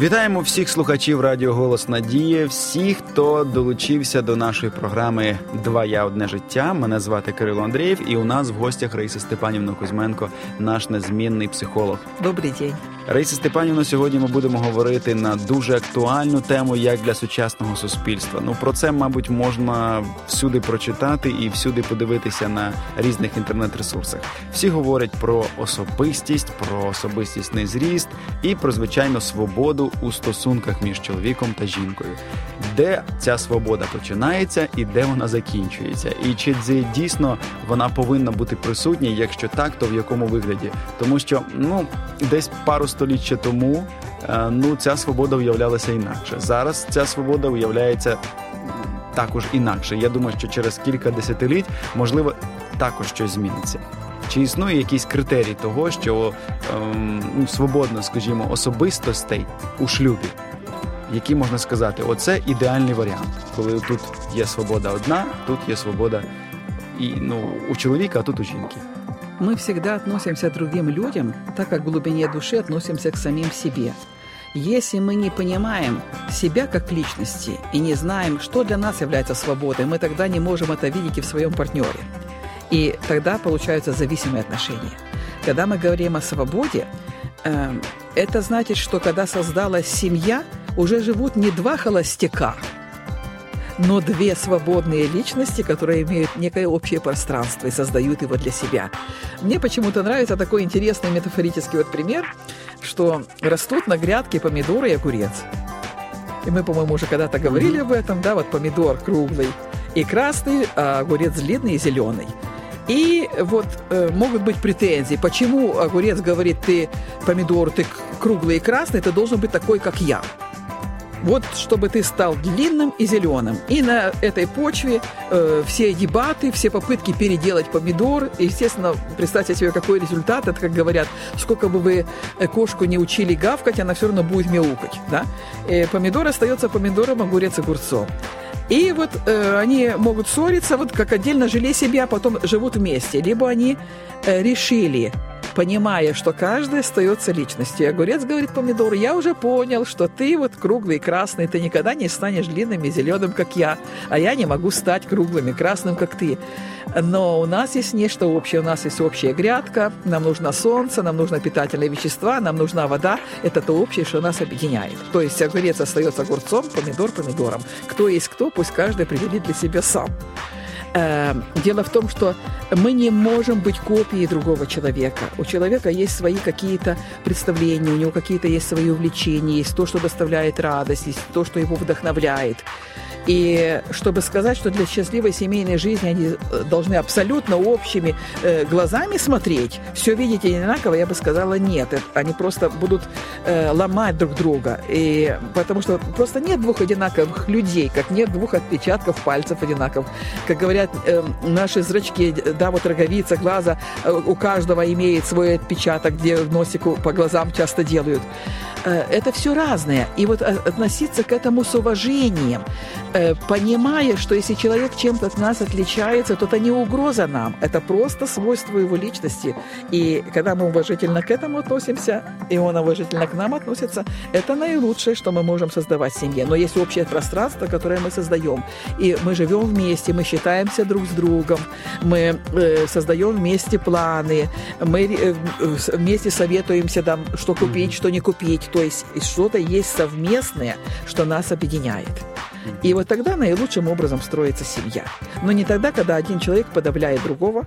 Вітаємо всіх слухачів Радіо Голос Надії, всіх, хто долучився до нашої програми «Два я, одне життя». Мене звати Кирило Андрієв, і у нас в гостях Раїса Степанівна Кузьменко, наш незмінний психолог. Добрий день. Раїса Степанівна, сьогодні ми будемо говорити на дуже актуальну тему, як для сучасного суспільства. Про це, мабуть, можна всюди прочитати і всюди подивитися на різних інтернет-ресурсах. Всі говорять про особистісний зріст і про, звичайно, свободу у стосунках між чоловіком та жінкою. Де ця свобода починається і де вона закінчується? І чи дійсно вона повинна бути присутня, якщо так, то в якому вигляді? Тому що, десь пару століття тому, ця свобода уявлялася інакше. Зараз ця свобода уявляється також інакше. Я думаю, що через кілька десятиліть, можливо, також щось зміниться. Чи існує якийсь критерій того, що свободно, скажімо, особистостей у шлюбі, які можна сказати, оце ідеальний варіант, коли тут є свобода одна, тут є свобода у чоловіка, а тут у жінки? Мы всегда относимся к другим людям, так как в глубине души относимся к самим себе. Если мы не понимаем себя как личности и не знаем, что для нас является свободой, мы тогда не можем это видеть и в своем партнере. И тогда получаются зависимые отношения. Когда мы говорим о свободе, это значит, что когда создалась семья, уже живут не два холостяка, но две свободные личности, которые имеют некое общее пространство и создают его для себя. Мне почему-то нравится такой интересный метафорический пример, что растут на грядке помидоры и огурец. И мы, по-моему, уже когда-то говорили об этом, помидор круглый и красный, а огурец длинный и зеленый. И могут быть претензии, почему огурец говорит, ты помидор, ты круглый и красный, ты должен быть такой, как я. Чтобы ты стал длинным и зеленым. И на этой почве все дебаты, все попытки переделать помидор. И, естественно, представьте себе, какой результат. Это, как говорят, сколько бы вы кошку не учили гавкать, она все равно будет мяукать. Да? Помидор остается помидором, огурец огурцом. И они могут ссориться, как отдельно жили себя, а потом живут вместе. Либо они решили... понимая, что каждый остается личностью. И огурец говорит помидору, я уже понял, что ты круглый и красный, ты никогда не станешь длинным и зеленым, как я, а я не могу стать круглым и красным, как ты. Но у нас есть нечто общее, у нас есть общая грядка, нам нужно солнце, нам нужно питательные вещества, нам нужна вода, это то общее, что нас объединяет. То есть огурец остается огурцом, помидор помидором. Кто есть кто, пусть каждый определит для себя сам. Дело в том, что мы не можем быть копией другого человека. У человека есть свои какие-то представления, у него какие-то есть свои увлечения, есть то, что доставляет радость, есть то, что его вдохновляет. И чтобы сказать, что для счастливой семейной жизни они должны абсолютно общими глазами смотреть, все видеть одинаково, я бы сказала, нет. Они просто будут ломать друг друга. И потому что просто нет двух одинаковых людей, как нет двух отпечатков пальцев одинаковых. Как говорят, наши зрачки, роговица, глаза, у каждого имеет свой отпечаток, диагностику по глазам часто делают. Это все разное. И относиться к этому с уважением, понимая, что если человек чем-то от нас отличается, то это не угроза нам, это просто свойство его личности. И когда мы уважительно к этому относимся, и он уважительно к нам относится, это наилучшее, что мы можем создавать в семье. Но есть общее пространство, которое мы создаем. И мы живем вместе, мы считаемся друг с другом, мы создаем вместе планы, мы вместе советуемся, что купить, что не купить. То есть что-то есть совместное, что нас объединяет. И тогда наилучшим образом строится семья. Но не тогда, когда один человек подавляет другого.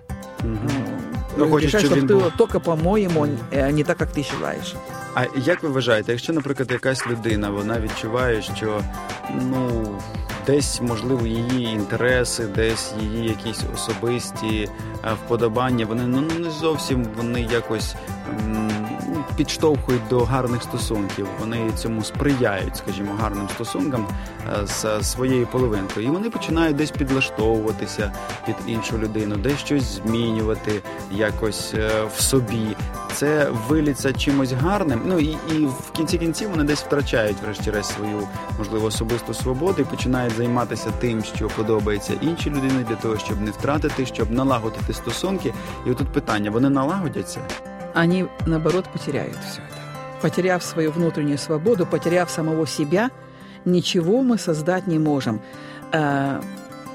Решает, щоб ти тільки по-моєму, а не так, як ти вважаєш. А як ви вважаєте, якщо, наприклад, якась людина, вона відчуває, що десь, можливо, її інтереси, десь її якісь особисті вподобання, вони не зовсім вони якось підштовхують до гарних стосунків, вони цьому сприяють, скажімо, гарним стосункам з своєю половинкою. І вони починають десь підлаштовуватися під іншу людину, десь щось змінювати якось в собі. Це виліться чимось гарним, і в кінці кінців вони десь втрачають врешті-решт свою, можливо, особисту свободу і починають займатися тим, що подобається іншій людині, для того, щоб не втратити, щоб налагодити стосунки. І отут питання, вони налагодяться? Они, наоборот, потеряют все это. потеряв свою внутреннюю свободу, потеряв самого себя, ничего мы создать не можем.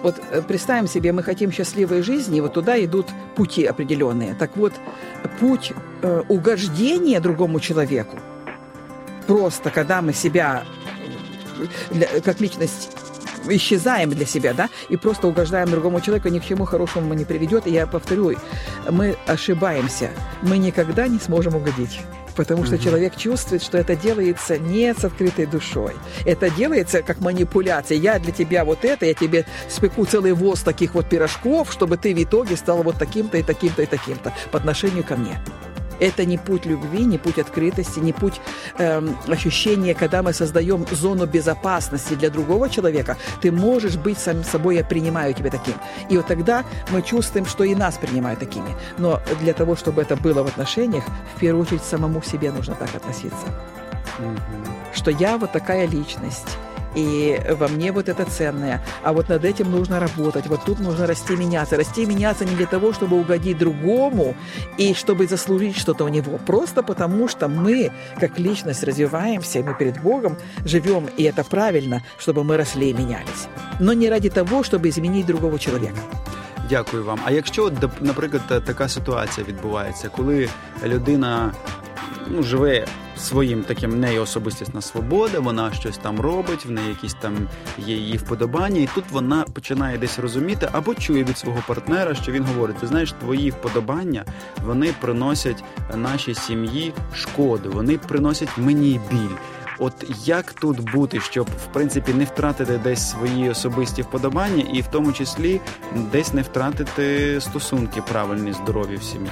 Вот представим себе, мы хотим счастливой жизни, вот туда идут пути определенные. Так вот, путь угождения другому человеку, просто когда мы себя, как личность, исчезаем для себя, да, и просто угождаем другому человеку, ни к чему хорошему не приведет. И я повторю, мы ошибаемся, мы никогда не сможем угодить. Потому что человек чувствует, что это делается не с открытой душой. Это делается как манипуляция. Я для тебя вот это, я тебе спеку целый воз таких вот пирожков, чтобы ты в итоге стал вот таким-то и таким-то и таким-то по отношению ко мне. Это не путь любви, не путь открытости, не путь ощущения, когда мы создаем зону безопасности для другого человека. Ты можешь быть самим собой, я принимаю тебя таким. И вот тогда мы чувствуем, что и нас принимают такими. Но для того, чтобы это было в отношениях, в первую очередь самому себе нужно так относиться. Mm-hmm. Что я вот такая личность. И во мне вот это ценное. А вот над этим нужно работать. Вот тут нужно расти, меняться. Расти, меняться не для того, чтобы угодить другому и чтобы заслужить что-то у него. Просто потому, что мы, как личность, развиваемся, и мы перед Богом живем, и это правильно, чтобы мы росли и менялись. Но не ради того, чтобы изменить другого человека. Дякую вам. А якщо, наприклад, така ситуація відбувається, коли людина живе своїм таким, в неї особистісна свобода, вона щось там робить, в неї якісь там є її вподобання, і тут вона починає десь розуміти або чує від свого партнера, що він говорить: ти знаєш, твої вподобання, вони приносять нашій сім'ї шкоду, вони приносять мені біль. От як тут бути, щоб, в принципі, не втратити десь свої особисті вподобання і в тому числі десь не втратити стосунки правильні, здорові в сім'ї?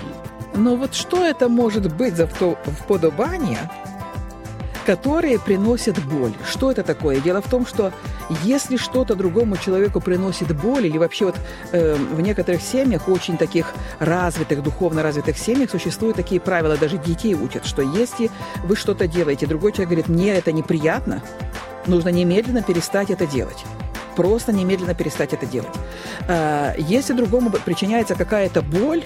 Но вот что это может быть за вподобания, которые приносят боль? Что это такое? Дело в том, что если что-то другому человеку приносит боль, или вообще вот в некоторых семьях, очень таких развитых, духовно развитых семьях, существуют такие правила, даже детей учат, что если вы что-то делаете, другой человек говорит: мне это неприятно, нужно немедленно перестать это делать. Просто немедленно перестать это делать. Если другому причиняется какая-то боль,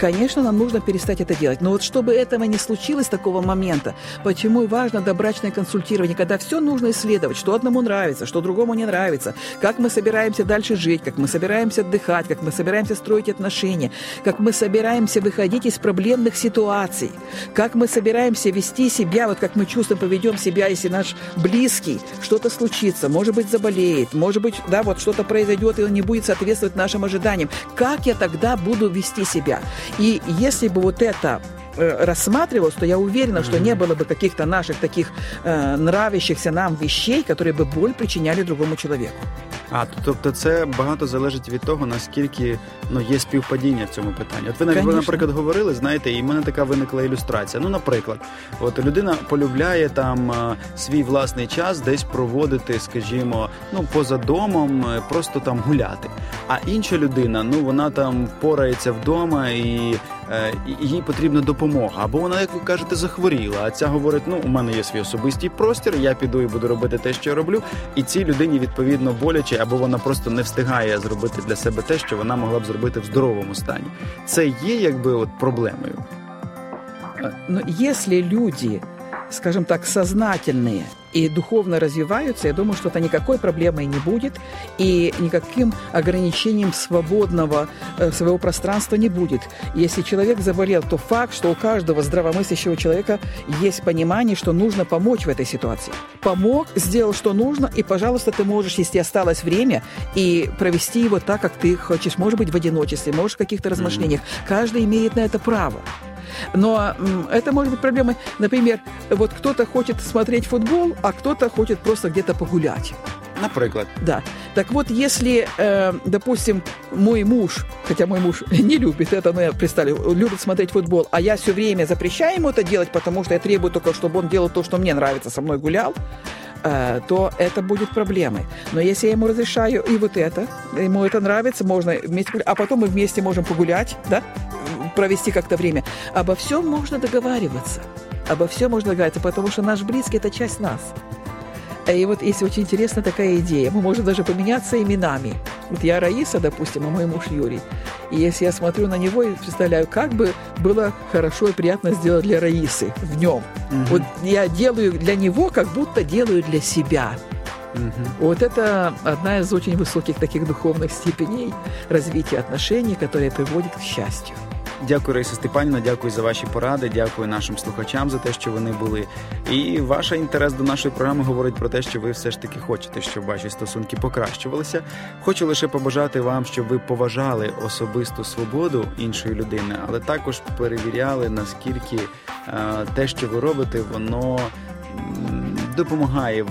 конечно, нам нужно перестать это делать. Но вот чтобы этого не случилось, такого момента, почему и важно добрачное консультирование, когда все нужно исследовать, что одному нравится, что другому не нравится, как мы собираемся дальше жить, как мы собираемся отдыхать, как мы собираемся строить отношения, как мы собираемся выходить из проблемных ситуаций, как мы собираемся вести себя, вот как мы чувствуем, поведем себя, если наш близкий, что-то случится, может быть, заболеет, может быть, да, вот что-то произойдет, и он не будет соответствовать нашим ожиданиям. Как я тогда буду вести себя? И если бы вот это рассматривалось, то я уверена, что не было бы каких-то наших таких нравящихся нам вещей, которые бы боль причиняли другому человеку. А, тобто це багато залежить від того, наскільки, ну, є співпадіння в цьому питанні. От ви навіть, наприклад, говорили, знаєте, і в мене така виникла ілюстрація. Ну, наприклад, от людина полюбляє там свій власний час десь проводити, скажімо, ну, поза домом, просто там гуляти. А інша людина, ну, вона там впорається вдома і їй потрібна допомога. Або вона, як ви кажете, захворіла, а ця говорить: ну, у мене є свій особистий простір, я піду і буду робити те, що я роблю. І цій людині, відповідно, боляче, або вона просто не встигає зробити для себе те, що вона могла б зробити в здоровому стані. Це є, якби, от проблемою. Ну, якщо люди, скажімо так, сознательні и духовно развиваются, я думаю, что это никакой проблемой не будет, и никаким ограничением свободного своего пространства не будет. Если человек заболел, то факт, что у каждого здравомыслящего человека есть понимание, что нужно помочь в этой ситуации. Помог, сделал, что нужно, и, пожалуйста, ты можешь, если осталось время, и провести его так, как ты хочешь. Может быть, в одиночестве, может, в каких-то размышлениях. Каждый имеет на это право. Но это может быть проблемой. Например, вот кто-то хочет смотреть футбол, а кто-то хочет просто где-то погулять. Например. Да. Так вот, если, допустим, мой муж, хотя мой муж не любит это, но я представлю, любит смотреть футбол, а я все время запрещаю ему это делать, потому что я требую только, чтобы он делал то, что мне нравится, со мной гулял, то это будет проблемой. Но если я ему разрешаю и вот это, ему это нравится, можно вместе гулять, а потом мы вместе можем погулять, да, провести как-то время. Обо всем можно договариваться. Обо всем можно договариваться, потому что наш близкий – это часть нас. И вот есть очень интересная такая идея. Мы можем даже поменяться именами. Вот я Раиса, допустим, а мой муж Юрий. И если я смотрю на него и представляю, как бы было хорошо и приятно сделать для Раисы в нем. Угу. Вот я делаю для него, как будто делаю для себя. Угу. Вот это одна из очень высоких таких духовных степеней развития отношений, которые приводят к счастью. Дякую, Раїса Степанівна, дякую за ваші поради, дякую нашим слухачам за те, що вони були. І ваш інтерес до нашої програми говорить про те, що ви все ж таки хочете, щоб ваші стосунки покращувалися. Хочу лише побажати вам, щоб ви поважали особисту свободу іншої людини, але також перевіряли, наскільки те, що ви робите, воно допомагає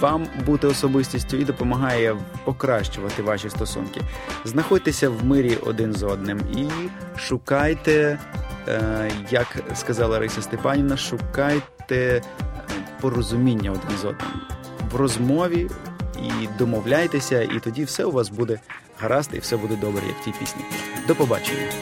вам бути особистістю і допомагає покращувати ваші стосунки. Знаходьтеся в мирі один з одним і шукайте, як сказала Раїса Степанівна, шукайте порозуміння один з одним в розмові і домовляйтеся, і тоді все у вас буде гаразд і все буде добре, як в тій пісні. До побачення!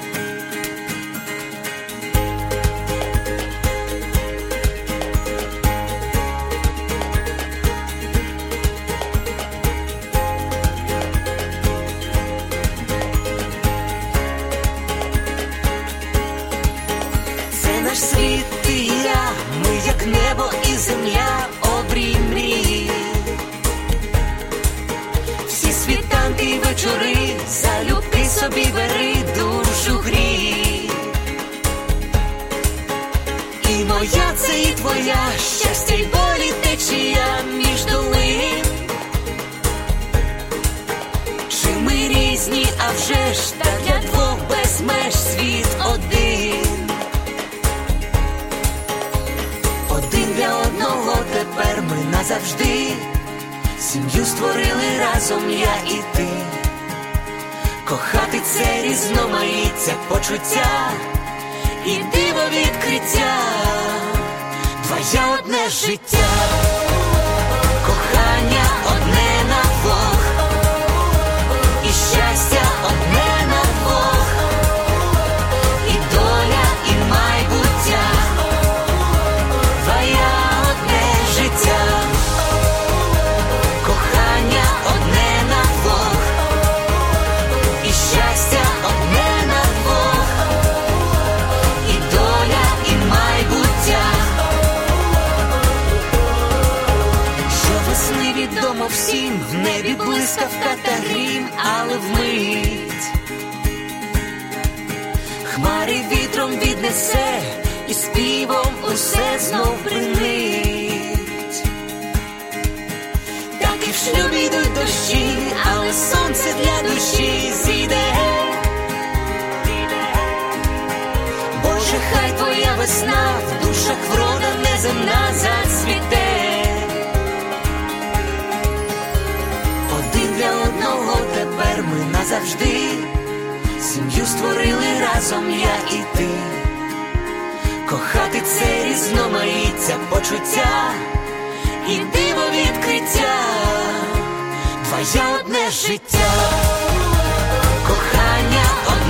Щастя й болі течія між долин. Чи ми різні, а вже ж, та для двох без меж світ один. Один для одного тепер ми назавжди. Сім'ю створили разом я і ти. Кохати це різноманіття почуття і диво відкриття. Два я, одне життя, кохання одне на двох, і щастя одне на двох, і доля, і майбуття. Два я, одне життя, кохання одне на двох, і щастя одне на двох, і доля, і майбуття. Відомо всім, в небі блискавка та грім, але вмить хмари вітром віднесе, і співом усе знов принить. Так і в шлюбі йдуть дощі, але сонце для душі зійде. Боже, хай твоя весна в душах врода неземна зацвіте. Тепер ми назавжди сім'ю створили разом я і ти. Кохати це різноманіття почуття і диво відкриття. Два я, одне життя, кохання одне.